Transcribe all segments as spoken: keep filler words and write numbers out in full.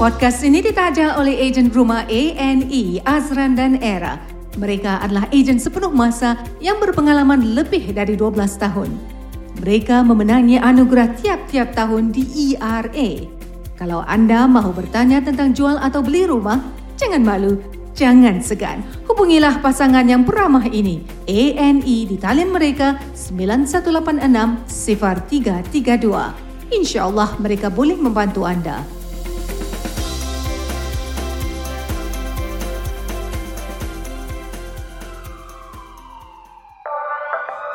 Podcast ini ditaja oleh ejen rumah A and E, Azran dan E R A. Mereka adalah ejen sepenuh masa yang berpengalaman lebih dari dua belas tahun. Mereka memenangi anugerah tiap-tiap tahun di E R A. Kalau anda mahu bertanya tentang jual atau beli rumah, jangan malu, jangan segan. Hubungilah pasangan yang peramah ini, A and E, di talian mereka sembilan satu lapan enam nol tiga tiga dua. InsyaAllah mereka boleh membantu anda.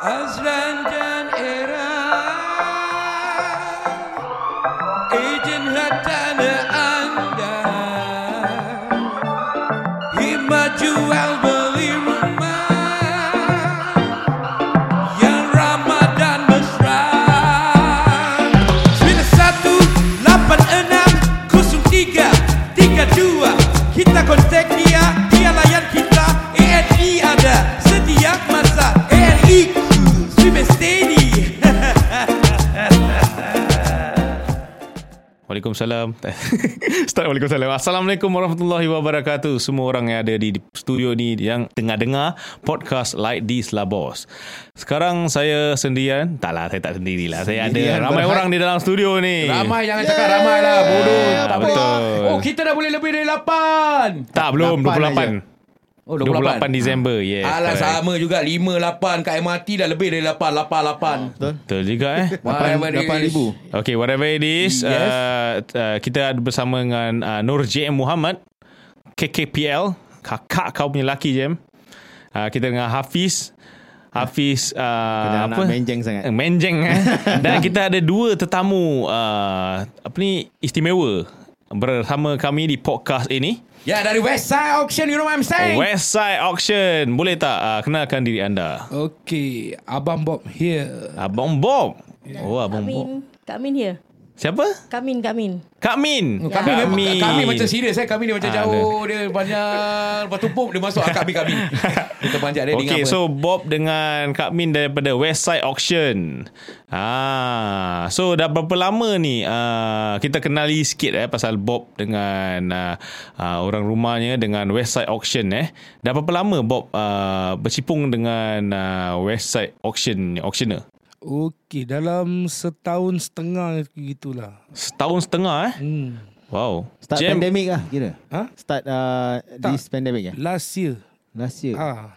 Azran dan E R A, izinlah tanah anda, himat jual beli rumah yang ramah dan mesra. sembilan satu lapan enam nol tiga tiga dua, kita kontak dia, dia layan kita. E N I ada setiap masa, E N I Swimming Steady. Waalaikumsalam. Start Waalaikumsalam. Assalamualaikum warahmatullahi wabarakatuh. Semua orang yang ada di studio ni yang tengah dengar podcast Like This lah Boss. Sekarang saya sendirian. Taklah, saya tak sendirilah. Saya sendirian, ada ramai berhak. Orang di dalam studio ni. Ramai, jangan yeah. cakap ramai lah. Bodoh. Yeah, tak betul. Apa. Oh, kita dah boleh lebih dari lapan. Tak, belum. dua puluh lapan. Oh, dua puluh lapan Disember, yes. Alah, sama juga. lima lapan kat M R T dah lebih dari lapan lapan lapan. Betul? Betul juga eh. lapan ribu. Okay, whatever it is. Yes. Uh, uh, kita ada bersama dengan uh, Nur Jem Muhammad, K K P L, kakak kau punya laki, Jem. Uh, kita dengan Hafiz. Hafiz uh, apa? Menjeng sangat. Menjeng eh. Dan kita ada dua tetamu uh, apa ni istimewa bersama kami di podcast ini. Ya, dari West Side Auction, you know what I'm saying? West Side Auction. Boleh tak uh, kenalkan diri anda? Okay, Abang Bob here. Abang Bob? Yeah. Oh, Abang Kak Bob. Kak Min here. Siapa? Kak Min, Kak Min. Kak Min? Yeah. Kak Min, Kak Min. Kak Min macam serius. Eh? Kak Min dia macam ah, jauh. Dia panjang. Lepas tu pop, dia masuk Kak Min, Kak Min. Kita panjang dia. Okay, so Bob dengan Kak Min daripada West Side Auction. Ah, so dah berapa lama ni uh, kita kenali sikit eh, pasal Bob dengan uh, uh, orang rumahnya dengan West Side Auction eh. Dah berapa lama Bob uh, bercipung dengan uh, West Side Auction auctioner? Okey, dalam setahun setengah gitulah. Setahun setengah eh? Hmm. Wow. Start Jam. Pandemic lah kira. Ha? Start uh, this pandemic ya? Last year. Last year. Ah.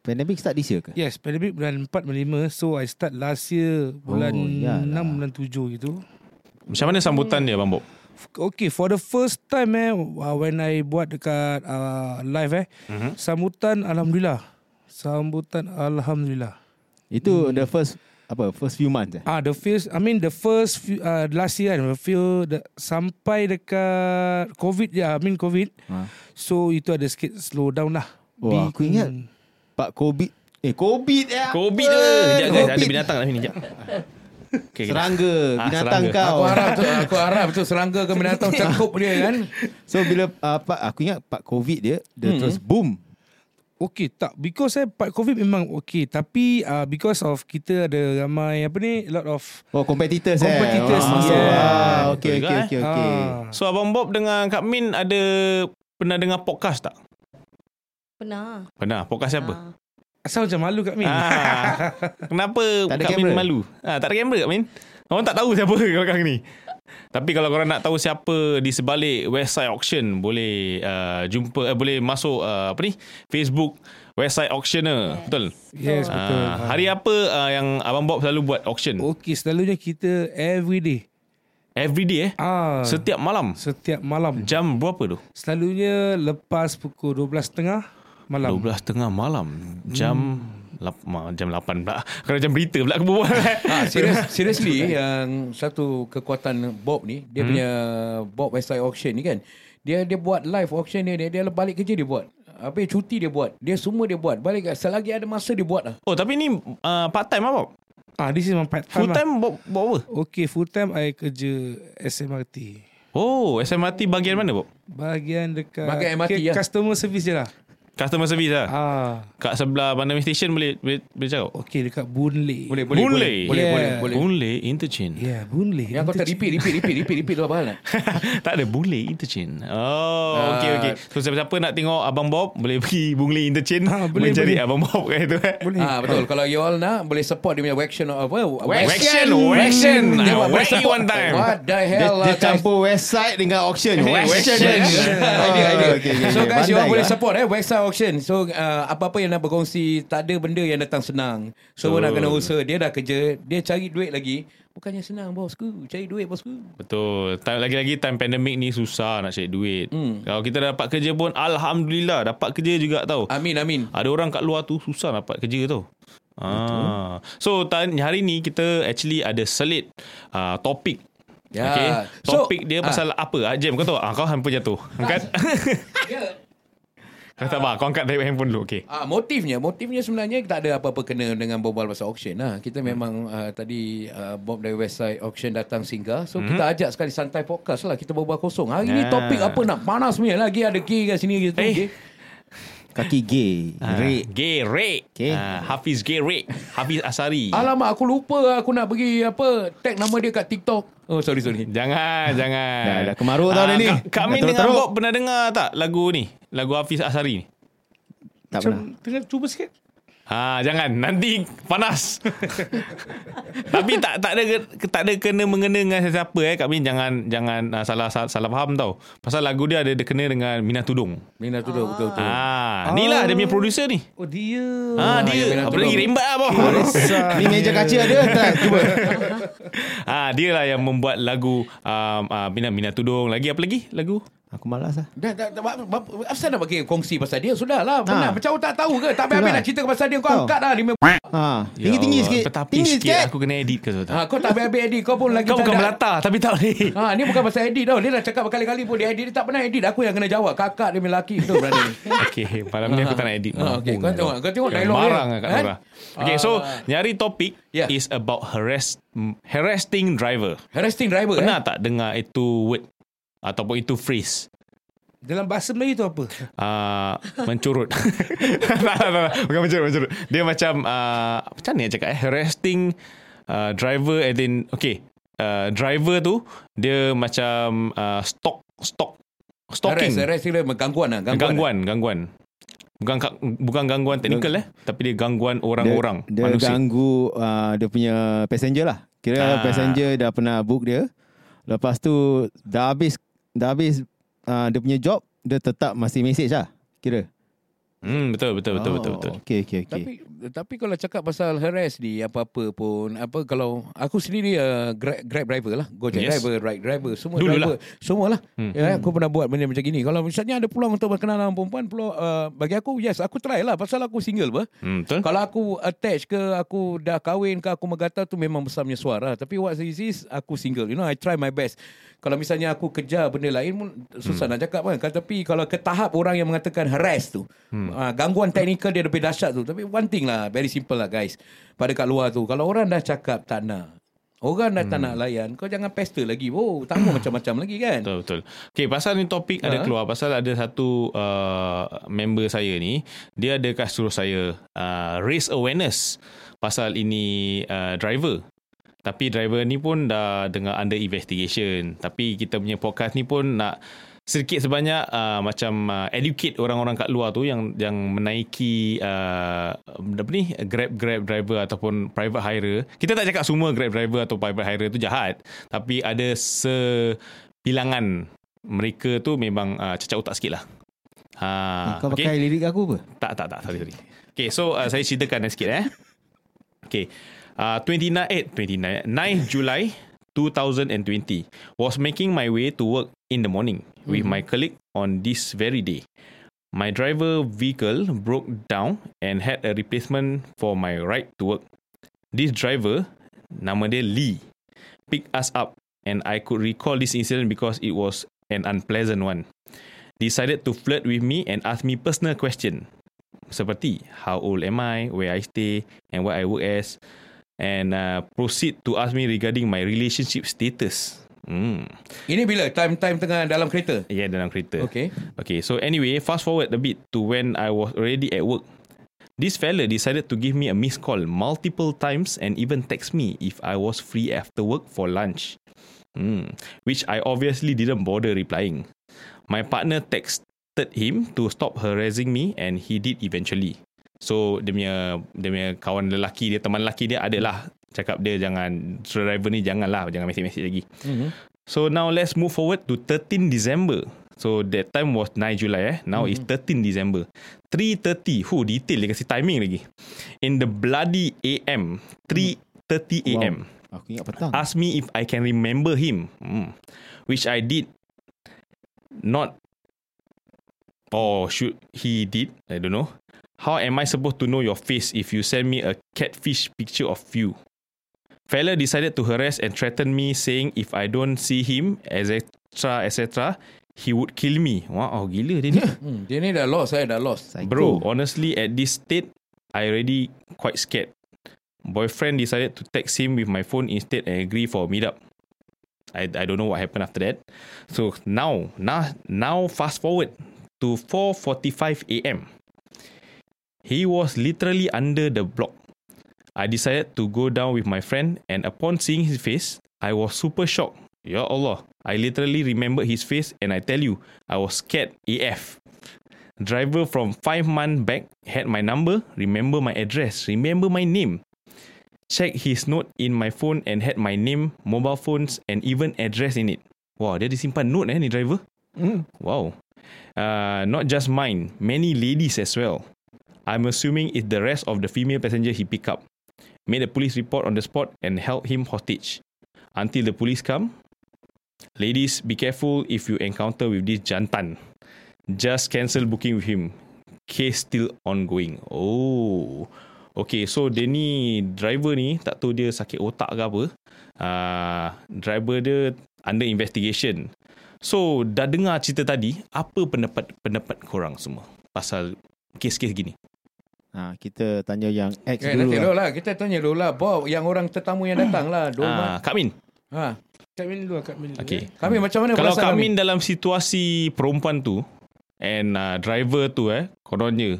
Pandemic start this year ke? Yes, pandemic bulan empat, bulan lima. So, I start last year bulan oh, enam, bulan tujuh gitu. Macam mana sambutan hmm. dia, Abang Bob? Okay, for the first time eh, when I buat dekat uh, live eh, uh-huh. sambutan Alhamdulillah. Sambutan Alhamdulillah. Itu hmm. the first, apa, first few months eh? Ah, the first, I mean the first few, uh, last year, the few, the, sampai dekat COVID ya, yeah, I mean COVID. Ha. So, itu ada sikit slow down lah. Oh, Be- aku ingat. Hmm. Pak COVID. Eh, COVID eh. COVID ke? Sekejap guys, ada binatang kat sini. Sekejap. Okay, serangga. Ah, binatang serangga. Kau. Aku harap tu, aku harap tu serangga ke binatang cakup dia kan. So, bila uh, Pak, aku ingat Pak COVID dia, dia hmm. terus boom. Okay, tak. Because eh, Pak COVID memang okay. Tapi uh, because of kita ada ramai, apa ni, a lot of... Oh, competitors eh. Competitors. Oh, yeah. yeah. Okay, okay, okay, okay, okay. Ah. So, Abang Bob dengan Kak Min ada pernah dengar podcast tak? Pernah. Pernah. Podcast siapa? Ah. Asal macam malu Kak Min. Ah. Kenapa Kak Min malu? Ah, tak ada kamera Kak Min. Orang tak tahu siapa belakang ni. Tapi kalau korang nak tahu siapa di sebalik West Side Auction, boleh uh, jumpa, eh, boleh masuk uh, apa ni? Facebook West Side Auctioner. Yes. Betul? Yes, ah, betul. Hari apa uh, yang Abang Bob selalu buat auction? Okey, selalunya kita every day. Every day eh? Ah, setiap malam? Setiap malam. Jam berapa tu? Selalunya lepas pukul dua belas tiga puluh. Malam. dua belas tiga puluh malam. Jam hmm. lap, jam lapan pula. Kalau jam berita pula aku berbual. Ha, serius, seriously yang satu kekuatan Bob ni, dia hmm. punya Bob West Side Auction ni kan. Dia dia buat live auction dia, dia, dia balik kerja dia buat. Habis cuti dia buat. Dia semua dia buat. Balik selagi ada masa dia buat lah. Oh, tapi ni uh, part time apa? Ah, this is part time. Full time Bob buat apa? Okay, full time I kerja S M R T. Oh, S M R T bahagian mana Bob? Bahagian dekat bahagian M R T, ya. Customer service je lah. Customer service lah. Ah. Kat sebelah Bandar Station boleh, boleh boleh cakap. Okey, dekat Boon Lay. Boleh boleh Boon Lay. Boleh yeah. boleh boleh. Boon Lay interchange. Ya, yeah, Boon Lay. Yang kau tak repeat repeat repeat repeat repeat tu apa hal? Tak ada Boon Lay interchange. Oh, ah. okey okey. So siapa-siapa nak tengok Abang Bob boleh pergi Boon Lay interchange, ah, boleh cari Abang Bob kat itu. Boleh. Ah, betul. Kalau you all nak boleh support dia punya action or apa? Action, action. West Side one time. What the hell? Dia campur West Side dengan auction. West Side. So guys, you all boleh support eh West Side auction. So uh, apa-apa yang nak berkongsi, tak ada benda yang datang senang. So oh. nak kena usaha. Dia dah kerja, dia cari duit lagi. Bukannya senang bosku, cari duit bosku. Betul. Lagi-lagi time pandemik ni susah nak cari duit. Hmm. Kalau kita dah dapat kerja pun alhamdulillah, dapat kerja juga tau. Amin amin. Ada orang kat luar tu susah dapat kerja tau. Ah. So hari ni kita actually ada selit uh, topik. Ya. Okay. Topik so, dia pasal ah. apa? Jem kau tahu ah, kau hampir jatuh. Angkat. Ya. Tak apa, kau angkat dari handphone dulu, okay. Ah, motifnya, motifnya sebenarnya tak ada apa-apa kena dengan berbual pasal auction lah. Kita memang uh, tadi uh, Bob dari West Side Auction datang singgah. So mm-hmm. kita ajak sekali santai podcast lah. Kita berbual kosong. Hari nah. ni topik apa nak panas punya lagi. Ada gay kat sini gitu. Eh. Kaki gay ah. Ray Gay Ray okay. ah, Hafiz Gay Ray Hafiz Asari. Alamak, aku lupa aku nak pergi apa tag nama dia kat TikTok. Oh sorry sorry. Jangan jangan. Dah, dah kemaruk tahun ah, ni. Kak Min dengan Bob pernah dengar tak lagu ni? Lagu Hafiz Asari ni? Tak pernah. Dengar cuba sikit. Ah jangan, nanti panas. Tapi tak tak ada tak ada kena mengena dengan siapa eh Kak Min, jangan jangan uh, salah, salah salah faham tau. Pasal lagu dia ada kena dengan Minah Tudung. Minah Tudung ah. betul betul. Ah, ah. ni lah dia punya producer ni. Oh dia. Ah dia. Apa lagi rembat apa? Ni meja kaca ada tak? Cuba. Ah dia lah yang membuat lagu um, uh, Minah Minah Tudung. Lagi apa lagi? Lagu Aku malas lah. Dah, dah, dah, apa nak bagi kongsi pasal dia? Sudahlah. Benar. Ha. Macam kau tak tahu ke? Tak habis-habis nak cerita pasal dia. Kau oh. angkat lah. Ha. Tinggi-tinggi sikit. Tinggi sikit. sikit. Aku kena edit ke? Ha. Kau tak habis-habis edit. Kau pun lagi kau bukan dah... melata tapi tak boleh. Ha. Ni bukan pasal edit tau. Dia dah cakap berkali-kali pun dia edit. Dia tak pernah edit. Aku yang kena jawab. Kakak dia melaki tu berada ni. Okay. Malam ni aku tak nak edit. Ha. Okay. Kau tengok. Kau tengok dialog dia. Marang lah Kak Nora. Okay. So, nyari topik is about harassing driver. Harassing driver. Pernah tak dengar itu word? Ataupun itu freeze. Dalam bahasa Melayu tu apa? Uh, mencurut. tak, tak, tak. Bukan mencurut, mencurut. Dia macam, uh, macam mana cakap eh? Harassing uh, driver as in, okay. Uh, driver tu, dia macam uh, stalk, stalk, stalking. Harass, harass dia gangguan lah. Gangguan, gangguan. Lah. gangguan. Bukan, bukan gangguan teknikal eh. Tapi dia gangguan orang-orang. Dia, dia manusia. Ganggu uh, dia punya passenger lah. Kira ah. passenger dah pernah book dia. Lepas tu, dah habis Dah habis uh, dia punya job, dia tetap masih message lah kira. Hmm, betul betul betul oh, betul betul. Okey okey okey. Tapi tapi kalau cakap pasal harass ni apa-apa pun apa kalau aku sendiri uh, grab, grab driver lah, Gojek yes. driver, ride driver, semua Dulu driver, lah. semualah. Hmm. Ya, aku pernah buat benda macam gini. Kalau misalnya ada peluang untuk berkenalan dengan perempuan, peluang, uh, bagi aku yes, aku try lah pasal aku single bah. Hmm, kalau aku attached ke aku dah kahwin ke aku menggatal tu memang besarnya suara. Tapi what is this? Aku single. You know, I try my best. Kalau misalnya aku kerja benda lain pun susah hmm. nak cakap kan. Tapi kalau ke tahap orang yang mengatakan harass tu, hmm. uh, gangguan teknikal dia lebih dahsyat tu. Tapi one thing lah, very simple lah guys. Pada kat luar tu, kalau orang dah cakap tak nak, orang dah hmm. tak nak layan, kau jangan pester lagi. Oh, tak mau macam-macam lagi kan. Betul, betul. Okay, pasal ni topik ha? ada keluar. Pasal ada satu uh, member saya ni, dia ada suruh saya uh, raise awareness pasal ini uh, driver. Tapi driver ni pun dah dengan under investigation. Tapi kita punya podcast ni pun nak sedikit sebanyak uh, macam uh, educate orang-orang kat luar tu yang yang menaiki uh, apa ni Grab-Grab driver ataupun private hire. Kita tak cakap semua Grab driver atau private hire tu jahat. Tapi ada sebilangan mereka tu memang uh, cacat otak sikit lah. Ha, kau okay? pakai lirik aku apa? Tak, tak, tak. Sorry, sorry. Okay, so uh, saya ceritakan sikit eh. Okay. Uh, twenty-nine, eh, twenty-nine, ninth July twenty twenty was making my way to work in the morning with mm-hmm. my colleague on this very day. My driver vehicle broke down and had a replacement for my ride to work. This driver, nama dia Lee, picked us up and I could recall this incident because it was an unpleasant one. Decided to flirt with me and ask me personal question seperti how old am I, where I stay and what I work as. And uh, proceed to ask me regarding my relationship status. Hmm. Ini bila? Time-time tengah dalam kereta? Yeah, dalam kereta. Okay. Okay, so anyway, fast forward a bit to when I was already at work. This fella decided to give me a missed call multiple times and even text me if I was free after work for lunch. Hmm. Which I obviously didn't bother replying. My partner texted him to stop harassing me and he did eventually. So, dia punya, dia punya kawan lelaki dia, teman lelaki dia adalah cakap dia jangan, driver ni janganlah, jangan mesej-mesej lagi. Mm-hmm. So, now let's move forward to thirteenth December. So, that time was ninth July eh. Now mm-hmm. it's thirteenth December. three thirty. Huh, detail dia kasi timing lagi. In the bloody A M. three thirty A M. Wow. Aku ingat petang. Ask me if I can remember him. Hmm. Which I did. Not. Or should he did. I don't know. How am I supposed to know your face if you send me a catfish picture of you? Fella decided to harass and threaten me, saying if I don't see him, et cetera, et cetera, he would kill me. Wow, gila dia ni. Hmm, dia ni dah lost, saya dah lost. Psycho. Bro, honestly, at this state, I already quite scared. Boyfriend decided to text him with my phone instead and agree for a meet-up. I, I don't know what happened after that. So now, now, now fast forward to four forty-five A M. He was literally under the block. I decided to go down with my friend and upon seeing his face, I was super shocked. Ya Allah, I literally remembered his face and I tell you, I was scared A F. Driver from five months back had my number, remember my address, remember my name. Check his note in my phone and had my name, mobile phones and even address in it. Wow, dia disimpan note eh ni driver? Mm. Wow. Uh, not just mine, many ladies as well. I'm assuming it's the rest of the female passenger he picked up. Made a police report on the spot and held him hostage. Until the police come. Ladies, be careful if you encounter with this jantan. Just cancel booking with him. Case still ongoing. Oh. Okay, so dia ni, driver ni, tak tahu dia sakit otak ke apa. Uh, driver dia under investigation. So, dah dengar cerita tadi. Apa pendapat-pendapat korang semua pasal kes-kes gini? Ha, kita tanya yang ex okay, dulu lah. lah. Kita tanya dulu lah, Bob, yang orang tetamu yang datang lah. Ha, Kak Min. Ha, Kak Min dulu, Kak Min dulu. Okay. Eh. Kak Min, macam mana kalau Kak Min dalam situasi perempuan tu, and uh, driver tu eh, kononnya,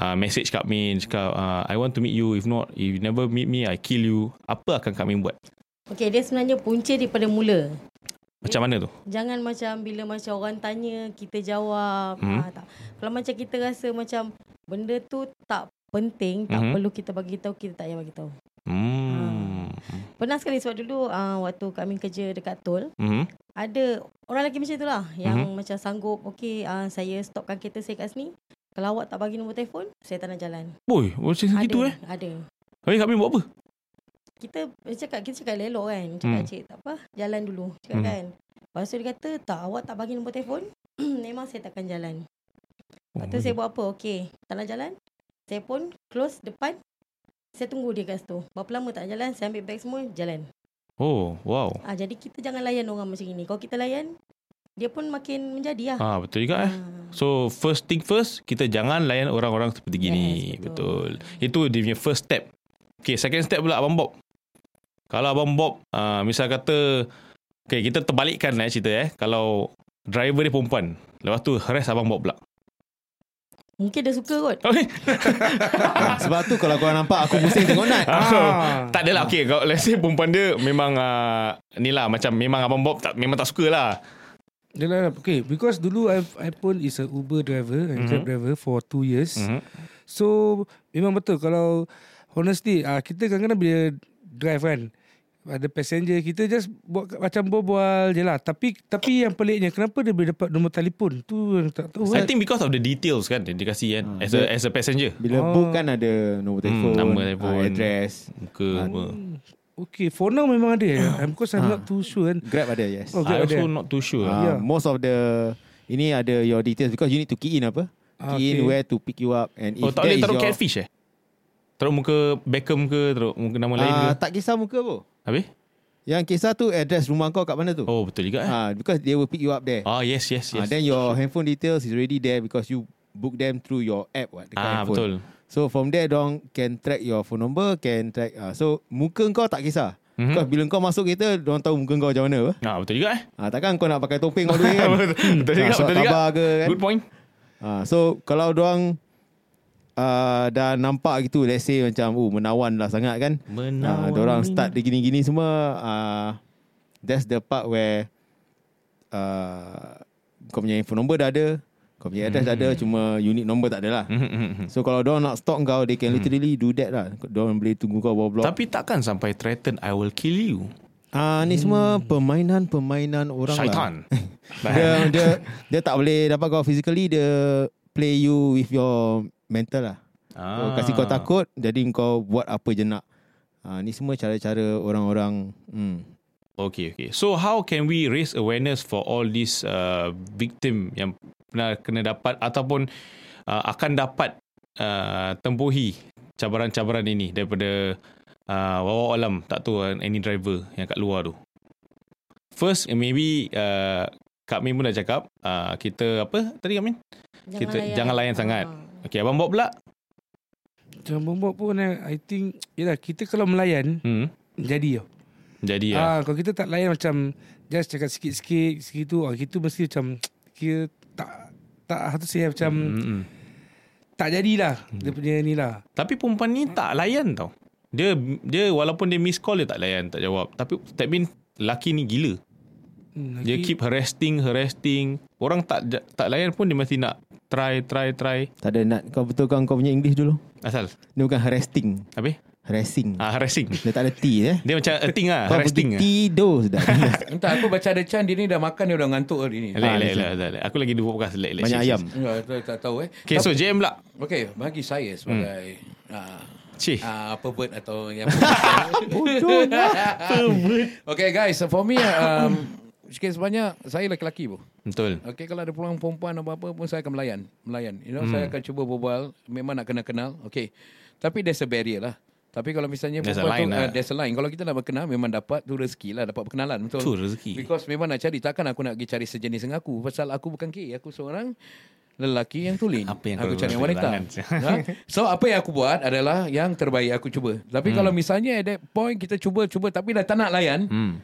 uh, message Kak Min, cakap, uh, I want to meet you, if not, if you never meet me, I kill you. Apa akan Kak Min buat? Okay, dia sebenarnya punca daripada mula. Macam mana tu? Jangan macam bila macam orang tanya, kita jawab. Hmm. Ha, tak. Kalau macam kita rasa macam, benda tu tak penting, tak mm-hmm. perlu kita bagi tahu, kita tak payah bagi tahu. Mm. Ha. Pernah sekali sebab dulu uh, waktu kami kerja dekat tol, mm-hmm. ada orang lelaki macam itulah yang mm-hmm. macam sanggup, okey uh, saya stopkan kereta saya kat sini. Kalau awak tak bagi nombor telefon, saya tak nak jalan. Boy, macam itu eh? Ada. Habis kami buat apa? Kita cakap, kita cakap elok kan. Cakap, mm. cik, tak apa, jalan dulu. Cakap mm. kan. Lepas tu dia kata, tak, awak tak bagi nombor telefon, memang saya takkan jalan. Lepas tu saya buat apa? Okey, tak nak jalan. Saya pun close depan. Saya tunggu dia kat situ. Berapa lama tak jalan, saya ambil beg semua, jalan. Oh, wow. Ah, jadi kita jangan layan orang macam ini. Kalau kita layan, dia pun makin menjadi lah. Ah, betul juga ah. eh. So, first thing first, kita jangan layan orang-orang seperti gini. Yes, betul. betul. Itu dia punya first step. Okay, second step pula Abang Bob. Kalau Abang Bob, ah, misal kata, okay, kita terbalikkan lah eh, cerita eh. Kalau driver dia perempuan, lepas tu harass Abang Bob pula. Mungkin dia suka kot. Okay. Sebab tu kalau korang nampak aku pusing tengok Nat. Ah. Tak adalah. Okay. Kalau let's say perempuan dia memang uh, ni lah. Macam memang Abang Bob tak, memang tak suka lah. Yalah. Okay. Because dulu I've, I pun is a Uber driver and mm-hmm. Grab driver for two years. Mm-hmm. So memang betul kalau honestly uh, kita kadang-kadang bila drive kan. Ada passenger kita just buat macam berbual je lah. Tapi tapi yang peliknya kenapa dia boleh dapat nombor telefon tu tak tahu. I think because of the details kan dia kasi kan ha, as a as a passenger. Bila oh. book kan ada nombor telefon, hmm, nombor telefon, uh, address, muka apa. Okay, for now memang ada. I'm because I'm ha. not too sure kan. Grab ada, yes. Oh, Grab I also ada. Not too sure. Uh, yeah. Most of the ini ada your details because you need to key in apa? Ah, key okay. in where to pick you up and if oh, there is your. Oh, tak boleh taruh catfish eh? Taruh muka Beckham ke, taruh muka nama uh, lain ke? Tak kisah muka apa. Habis? Yang kisah tu address rumah kau kat mana tu? Oh, betul juga eh. Ha, because they will pick you up there. Oh, yes, yes, yes. Ha, then your handphone details is already there because you book them through your app what, dekat ah, handphone. Betul. So, from there, dong can track your phone number, can track. Uh, so, muka kau tak kisah. Mm-hmm. Kau, bila kau masuk kereta, diorang tahu muka kau macam mana apa? Ha, betul juga eh. Ha, takkan kau nak pakai topeng kau dulu kan? Betul juga, ha, betul juga. Ke, kan? Good point. Ha, so kalau diorang uh, dah nampak gitu, let's say macam oh, menawan lah sangat kan. Menawan. Ha, diorang start dia gini-gini semua. Uh, that's the part where uh, kau punya info nombor dah ada. Kau punya address mm-hmm. dah ada, cuma unit nombor tak ada lah. Mm-hmm. So kalau diorang nak stalk kau, they can literally mm. do that lah. Diorang boleh tunggu kau bawah blok. Tapi takkan sampai threaten I will kill you. Ah, ni mm. semua permainan-permainan orang Syaitan. Lah dia, dia, dia tak boleh dapat kau physically. Dia play you with your mental lah. ah. So, kasi kau takut, jadi kau buat apa je nak. ah, Ni semua cara-cara orang-orang. hmm. Okay, okay. So how can we raise awareness for all these uh, victim yang pernah kena dapat ataupun uh, akan dapat uh, tempuhi cabaran-cabaran ini daripada uh, wawa alam, tak tahu any driver yang kat luar tu. First, maybe uh, Kak Min pun dah cakap, uh, kita apa tadi Kak Min? Jangan kita layan. Jangan layan sangat. Uh. Okay, Abang Bob pula? Abang Bob pun, I think, yelah, kita kalau melayan, hmm. jadi tau. Jadi ah, ya. Kalau kita tak layan macam just cakap sikit-sikit, sikit tu, oh, kita mesti macam kita tak tak how to say macam mm-hmm. tak jadilah mm. dia punya ni lah. Tapi perempuan ni tak layan tau. Dia dia walaupun dia miss call, dia tak layan, tak jawab. Tapi that mean laki ni gila. Mm, laki. Dia keep harassing, harassing. Orang tak tak layan pun dia mesti nak try try try. Tak ada nak kau betulkan kau punya English dulu. Asal dia bukan harassing. Habis? Harassing. Ah, harassing. Dia tak ada T eh. Dia macam a thing lah. Kau harassing. Kau pergi tidur sudah. Entah, aku baca ada Chan, dia ni dah makan, dia dah ngantuk hari ni. Lek, lek, lek. Aku lagi dua bekas lek, lek. Banyak ayam. Tak tahu eh. Okay, so J M lah. Okay, bagi saya sebagai... Cih. Uh, apa bird atau... Bodoh lah. Okay guys, for me... Um, sikit sebanyak, saya lelaki-lelaki pun. Betul. Okay, kalau ada peluang perempuan apa-apa pun, saya akan melayan. Melayan. You know, hmm. saya akan cuba berbual. Memang nak kena-kenal. Okay. Tapi there's a barrier lah. Tapi kalau misalnya there's perempuan a line tu, lah. uh, there's a line. Kalau kita nak berkenal, memang dapat tu rezeki lah. Dapat berkenalan, betul? Tu rezeki. Because memang nak cari. Takkan aku nak pergi cari sejenis dengan aku. Pasal aku bukan gay. Aku seorang lelaki yang tulen. Apa yang aku cari wanita. Ha? So apa yang aku buat adalah yang terbaik aku cuba. Tapi hmm. kalau misalnya at that point kita cuba-cuba, tapi dah tak nak layan. Hmm.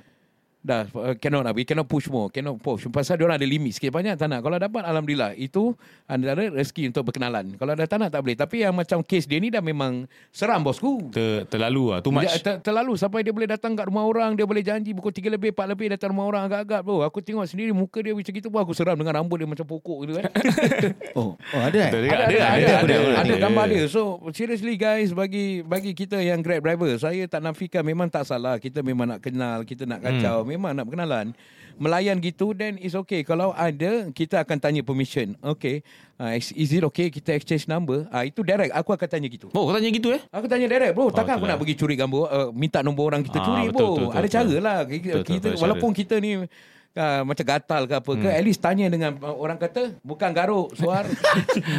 Dah, uh, cannot, we cannot push more, cannot push. Pasal diorang ada limit sikit banyak, tak nak. Kalau dapat, Alhamdulillah, itu antara rezeki untuk berkenalan. Kalau dah tak nak, tak boleh. Tapi yang macam kes dia ni dah memang seram, bosku. Ter, terlalu lah, too much. Dia, ter, terlalu, sampai dia boleh datang kat rumah orang, dia boleh janji pukul tiga lebih, empat lebih, datang rumah orang agak-agak. Bro, aku tengok sendiri, muka dia macam gitu pun, aku seram dengan rambut dia macam pokok gitu kan. Oh, oh ada, ada, ada, ada, ada, ada, ada, ada gambar dia. So, seriously guys, bagi bagi kita yang Grab driver, saya tak nafikan, memang tak salah. Kita memang nak kenal, kita nak kacau. Hmm. Memang nak berkenalan. Melayan gitu, then it's okay. Kalau ada, kita akan tanya permission. Okay, uh, is it okay kita exchange number? uh, Itu direct, aku akan tanya gitu. Oh, kau tanya gitu eh? Aku tanya direct, bro. Takkan oh, aku lah. Nak pergi curi gambar, uh, minta nombor orang kita ah, curi, betul, bro. Betul, betul, ada betul. Cara lah kita, betul, betul, betul, walaupun cara. Kita ni uh, macam gatal ke apa ke, hmm. at least tanya dengan orang kata, bukan garuk, suar.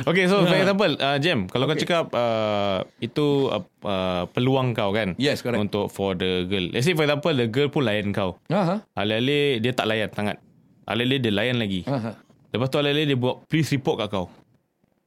Okay, so for example, uh, Jem, kalau okay. kau cakap uh, itu uh, uh, peluang kau kan? Yes, correct. Untuk for the girl. Let's say for example, the girl pun layan kau. Uh-huh. Alih-alih dia tak layan sangat. Alih-alih dia layan lagi. Uh-huh. Lepas tu alih-alih dia buat please report kat kau.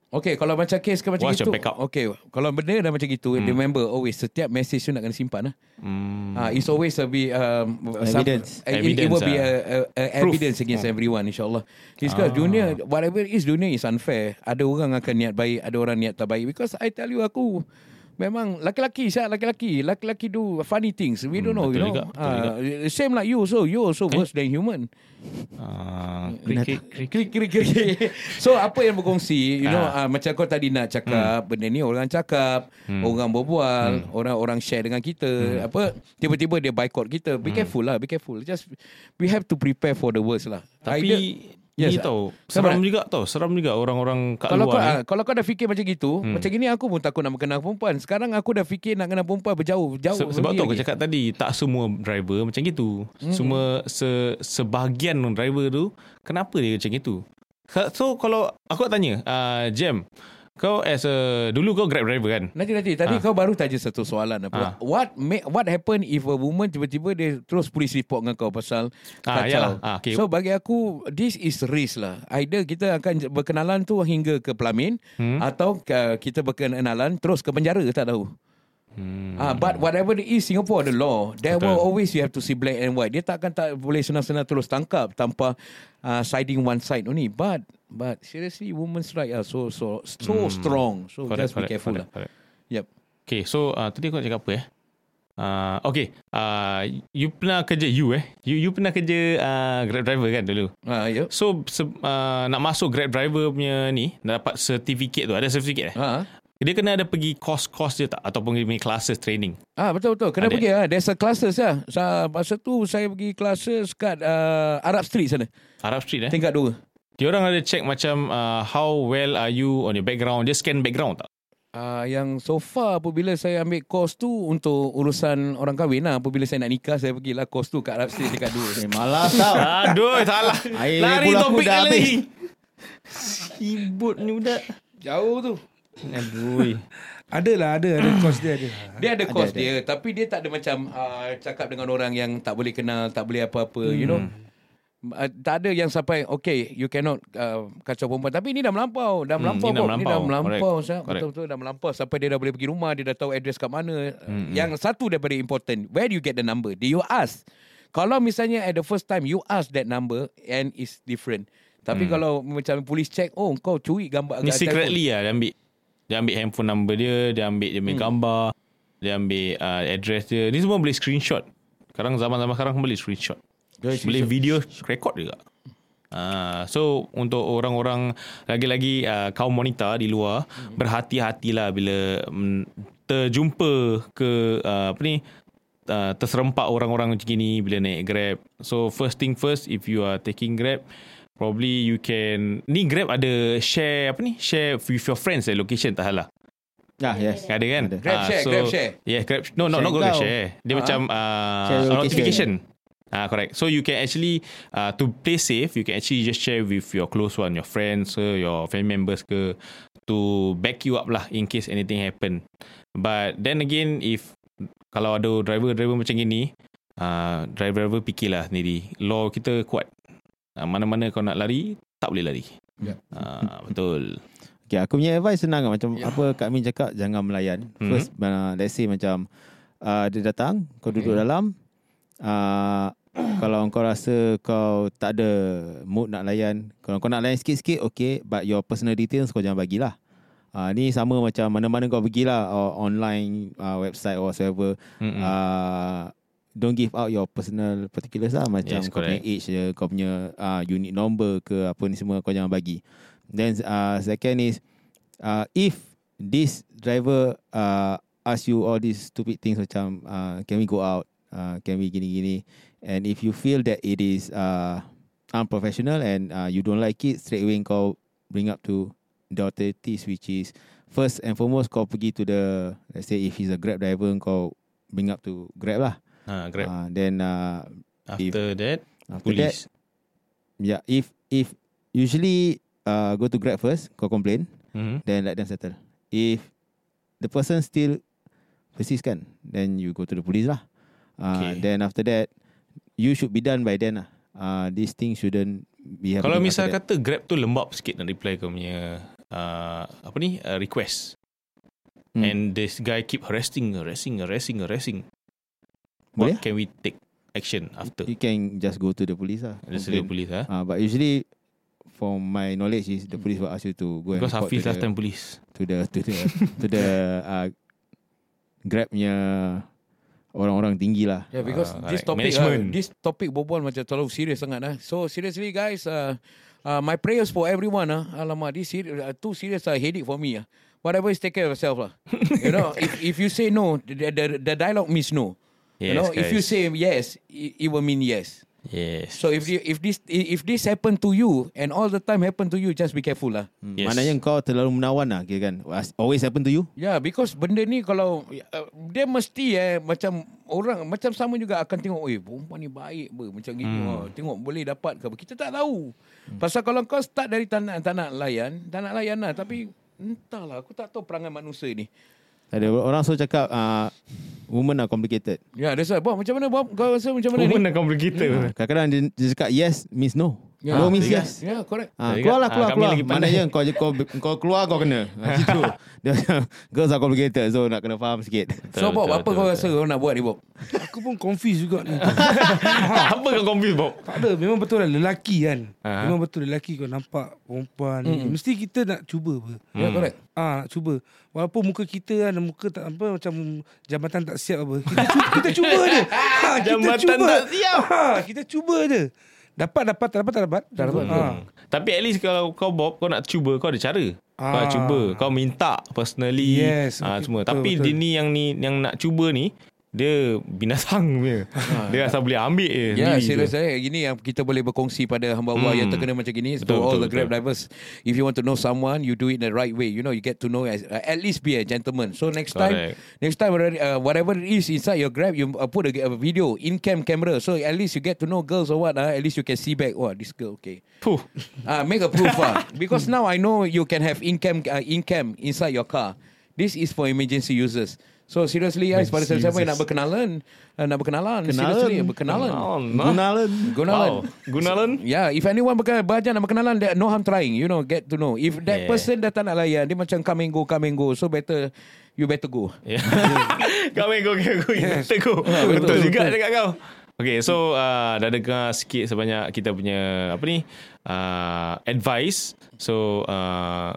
Okay, kalau macam kes ke macam gitu. Okay, kalau benda dah macam gitu, hmm. remember always setiap message tu nak kena simpan lah. Hmm. Uh, it's always a be um, evidence. Some, evidence. It, it will be a, a, a evidence against oh. everyone, insyaAllah. Because ah. dunia, whatever it is, dunia is unfair. Ada orang akan niat baik, ada orang niat tak baik. Because I tell you, aku memang laki-laki, saya laki-laki, laki-laki do funny things. We hmm, don't know, you know. Juga, uh, same like you, so you also worse eh? than human. Uh, krik, krik, krik, krik, krik. So apa yang berkongsi, you know, uh, macam kau tadi nak cakap hmm. benda ni, orang cakap hmm. orang berbual, hmm. orang-orang share dengan kita, hmm. apa tiba-tiba dia boycott kita. Be hmm. careful lah, be careful. Just we have to prepare for the worst lah. Tapi yes, ni tau, seram juga tau, seram juga orang-orang kat kalau luar kau, ni. Kalau kau dah fikir macam gitu, hmm. macam gini aku pun takut nak kenal perempuan. Sekarang aku dah fikir nak kenal perempuan berjauh. Jauh. Se- sebab tu aku cakap tadi, tak semua driver macam gitu. Hmm. Semua se- sebahagian driver tu, kenapa dia macam gitu? So kalau aku nak tanya, uh, Jem, kau as a, dulu kau Grab driver kan? Nanti-nanti, tadi ha. kau baru tanya satu soalan apa? Ha. What make, what happen if a woman tiba-tiba dia terus polis report dengan kau pasal ha, kacau? Ha, okay. So bagi aku, this is risk lah. Either kita akan berkenalan tu hingga ke pelamin, hmm. atau kita berkenalan terus ke penjara, tak tahu. Hmm. Ah, but whatever it is, Singapore the law, there Betul. Will always you have to see black and white. Dia takkan tak boleh senang-senang terus tangkap tanpa uh, siding one side only. But but seriously, women's rights are so so so hmm. strong. So correct, just correct, be careful correct, lah. Correct. Yep. Okay, so uh, tadi kau nak cakap apa eh? Uh, okay, uh, you pernah kerja you eh? You you pernah kerja uh, Grab driver kan dulu? Uh, yep. So se- uh, nak masuk Grab driver punya ni, nak dapat certificate tu, ada certificate eh? Uh-huh. Dia kena ada pergi course-course dia tak? Ataupun pergi classes training? Ah betul-betul, kena ada. Pergi lah. There's a classes lah. Sa- masa tu saya pergi classes kat uh, Arab Street sana. Arab Street eh? Tingkat dua. Diorang ada check macam uh, how well are you on your background? Dia scan background tak? Uh, yang so far apabila saya ambil course tu untuk urusan orang kahwin lah. Apabila saya nak nikah, saya pergilah course tu kat Arab Street dekat dua. Malas tau. Aduh, salah. Lari topik dah lagi. Sibut ni budak. Jauh tu. Aduh. Adalah, ada, ada course dia. Ada. Dia ada course ada, dia. Ada. Tapi dia tak ada macam uh, cakap dengan orang yang tak boleh kenal, tak boleh apa-apa. Hmm. You know? Uh, tak ada yang sampai okay you cannot uh, kacau perempuan. Tapi ni dah melampau. Dah melampau hmm, Ni dah melampau Betul-betul dah melampau. Sampai dia dah boleh pergi rumah, dia dah tahu address kat mana. hmm, Yang hmm. satu daripada important, where do you get the number? Do you ask? Kalau misalnya at the first time you ask that number and it's different. Tapi hmm. kalau macam polis check, oh kau curi gambar. Ni secretly lah dia ambil. Dia ambil handphone number dia, dia ambil dia ambil hmm. gambar, dia ambil uh, address dia. Ni semua boleh screenshot. Sekarang zaman-zaman sekarang boleh screenshot, boleh video record juga. Uh, so untuk orang-orang lagi-lagi uh, kaum wanita di luar, hmm. berhati-hatilah bila um, terjumpa ke uh, apa ni uh, terserempak orang-orang macam ni bila naik Grab. So first thing first, if you are taking Grab, probably you can ni Grab ada share apa ni share with your friends eh, location tak salah. Ah yes, ada kan? Ada. Grab uh, share, so, Grab share. Yeah, Grab. No, no, not Grab share. Dia uh-huh. macam uh, share notification. Share. Ah, correct. So you can actually uh, to play safe, you can actually just share with your close one, your friends, ke, your family members ke, to back you up lah in case anything happen. But then again, if kalau ada driver-driver macam gini, uh, driver-driver fikirlah sendiri. Law kita kuat. Uh, mana-mana kau nak lari, tak boleh lari. Yeah. Uh, betul. Okay, aku punya advice senang kan? Macam yeah. apa Kak Min cakap, jangan melayan. Mm-hmm. First, uh, let's say macam uh, dia datang, kau duduk okay. dalam. Uh, kalau kau rasa kau tak ada mood nak layan, kalau kau nak layan sikit-sikit okay, but your personal details kau jangan bagilah. uh, Ni sama macam mana-mana kau pergilah or online uh, website or whatever. uh, Don't give out your personal particulars lah. Macam yes, kau punya age je, kau punya uh, unit number ke apa ni semua kau jangan bagi. Then uh, second is uh, if this driver uh, ask you all these stupid things macam uh, can we go out? Uh, can we gini-gini? And if you feel that it is uh, unprofessional and uh, you don't like it, straight away kau bring up to the authorities, which is first and foremost kau pergi to the, let's say if he's a Grab driver, kau bring up to Grab lah. Ha, Grab. Uh, then uh, after if, that, after police. That, yeah, if if usually uh, go to Grab first, kau complain, mm-hmm. then let them settle. If the person still persist kan, then you go to the police lah. Okay. Uh, then after that, you should be done by then lah. Uh, this thing shouldn't be happening. Kalau misal kata Grab tu lembab sikit nak reply kau punya uh, apa ni uh, request, hmm. and this guy keep harassing, harassing, harassing, harassing. What Boleh? Can we take action after? You can just go to the police lah. Just to the police lah. Uh, but usually, from my knowledge is the police will ask you to go because and report to the, last time police to the to the to the uh, Grab punya orang-orang tinggi lah. Yeah, because uh, this topic uh, this topic berbual macam terlalu serius sangat lah. So seriously guys, uh, uh, my prayers for everyone lah. Uh. Alamak, this seri- uh, too serious a uh, headache for me lah. Uh. Whatever is, take care of yourself lah. Uh. You know, if if you say no, the the, the dialogue means no. Yes, you know, guys. If you say yes, it, it will mean yes. Yes. So if you, if this if this happen to you and all the time happen to you, just be careful lah. Yes. Maknanya kau terlalu menawan lah, kira kan? Always happen to you? Yeah, because benda ni kalau uh, dia mesti eh macam orang macam sama juga akan tengok, oi perempuan ni baik ber macam hmm. gini oh, tengok boleh dapat ke? Kita tak tahu. Hmm. Pasal kalau kau start dari tanah tanah layan, tanah layan lah. Tapi entahlah, aku tak tahu perangai manusia ni. Ada orang selalu cakap uh, women are complicated. Ya, yeah, that's right. Bob, macam mana Bob? Kau rasa macam mana women ni? Women are complicated. Yeah. Kadang-kadang dia, dia cakap yes means no. Ya, ha, domis gas. Ya, correct. Ha, keluarlah, keluar, ha, keluar. Maknanya kau je kau, kau keluar kau kena. Ha, situ. Girls are complicated, so nak kena faham sikit. So, Bob, apa kau rasa kau nak buat ni, Bob? Aku pun confused juga ni. Apa kau confused, Bob? Tak ada, memang betul lah lelaki kan. Ha. Memang betul lelaki kau nampak perempuan mm. ni. Mesti kita nak cuba apa. Mm. Ya, correct. Ah, ha, cuba. Walaupun muka kita kan, muka tak apa, macam jambatan tak siap apa. Kita, kita cuba je. Ha, jambatan cuba. tak siap. Ha, kita cuba je. Dapat, dapat, tak dapat, tak dapat. Tak dapat. Ha. Tapi at least kalau kau Bob, kau nak cuba, kau ada cara. Ha. Kau cuba, kau minta personally. Yes. Ha, semua. Betul, tapi betul. Dia ni yang, ni yang nak cuba ni, dia binatang punya. Ha. Dia asal boleh ambil je. Ya, serius saya. Gini yang kita boleh berkongsi pada hamba-hamba hmm. yang terkena macam gini. So betul, all betul, the Grab betul. drivers, if you want to know someone, you do it the right way. You know, you get to know, as, uh, at least be a gentleman. So next Correct. time, next time, uh, whatever it is inside your Grab, you uh, put a, a video in cam camera. So at least you get to know girls or what. Uh, at least you can see back, oh, this girl, okay. Proof. Uh, make a proof. uh. Because now I know you can have in cam, uh, in cam inside your car. This is for emergency users. So seriously guys, pada siapa yang nak berkenalan, uh, nak berkenalan, seriously berkenalan. Gunalan. Gunalan. Gunalan. Yeah, if anyone belajar nak berkenalan, no harm trying, you know, get to know. If that yeah. person dah tak nak layan, dia macam come and go, come and go. So better, you better go. Yeah. come and go, come and go, you yes. better go. Yeah, betul, betul juga betul. dekat kau. Okay, so uh, dah dengar sikit sebanyak kita punya, apa ni, uh, advice. So, uh,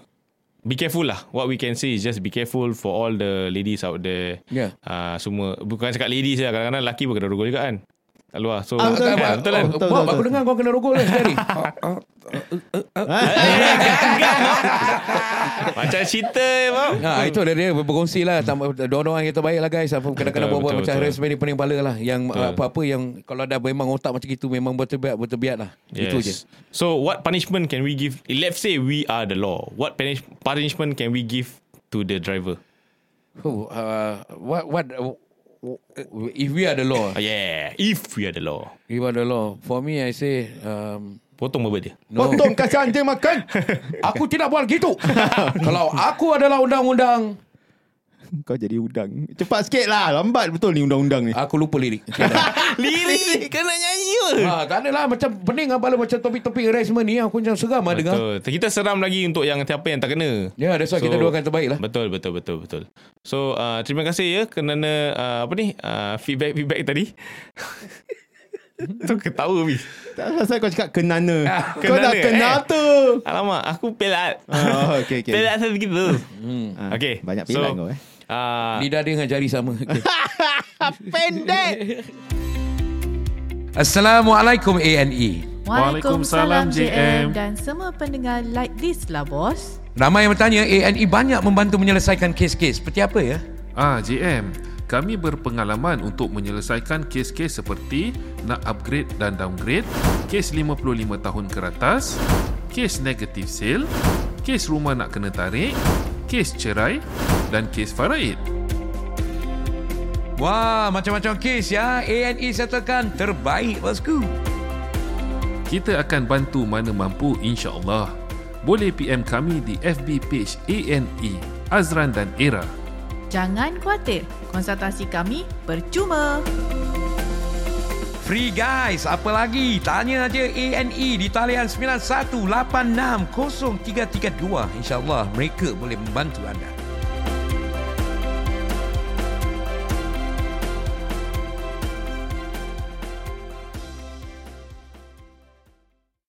be careful lah. What we can say is just be careful for all the ladies out there. Yeah. Uh, semua. Bukan cakap ladies lah. Kadang-kadang lelaki pun kena rogol juga kan. Kat luar. So, ah, betul, kan? Betul, betul, kan? Betul, betul, Bob, betul. Aku dengar kau kena rogol lah sehari. Macam cerita bang. Ha, itu dari dia berkongsi lah. Dorang-dorang kita baik lah guys. Kadang-kadang buat-buat macam harassment ni pening kepala lah. Yang betul. Apa-apa yang kalau dah memang otak macam itu memang berterbiat, berterbiat lah. Yes. Itu je. So what punishment can we give? Let's say we are the law. What punish, punishment can we give to the driver? Oh, uh, what what uh, if we are the law? Yeah, if we are the law. If we are the law. For me, I say. Um, Potong bebek dia. No. Potong kacang dia makan. Aku tidak buat gitu. Kalau aku adalah undang-undang. Kau jadi udang. Cepat sikit lah. Lambat betul ni undang-undang ni. Aku lupa lirik. Lirik. Kau nak nyanyi pun. Ha, tak adalah. Macam pening kepala. Macam topik-topik harassment ni. Aku macam seram lah dengar. Kita seram lagi untuk yang siapa yang tak kena. Ya, yeah, that's why so, kita doakan terbaik lah. Betul, betul, betul, betul. So, uh, terima kasih ya kerana uh, apa ni, uh, feedback-feedback tadi. Tu ketawa habis. Tak pasal kau cakap kenana. Ah, kau kenana, dah kenal eh. tu. Alamak, aku pelat. Oh, okay, okay. Pelat saya begitu. Hmm. Okay. Banyak pelat so, kau eh. Uh, lidah dia dengan jari sama. Okay. Pendek. Assalamualaikum A N E. Waalaikumsalam J M. Dan semua pendengar like this lah bos. Ramai yang bertanya A N E banyak membantu menyelesaikan kes-kes. Seperti apa ya? Ah, J M. Kami berpengalaman untuk menyelesaikan kes-kes seperti nak upgrade dan downgrade, kes lima puluh lima tahun ke atas, kes negative sale, kes rumah nak kena tarik, kes cerai dan kes faraid. Wah, macam-macam kes ya. A N E settlekan terbaik bosku. Kita akan bantu mana mampu insya-Allah. Boleh P M kami di F B page A N E Azran dan E R A. Jangan khawatir, konsultasi kami percuma. Free guys, apa lagi? Tanya aja A N E di talian sembilan satu lapan enam kosong tiga tiga dua. InsyaAllah mereka boleh membantu anda.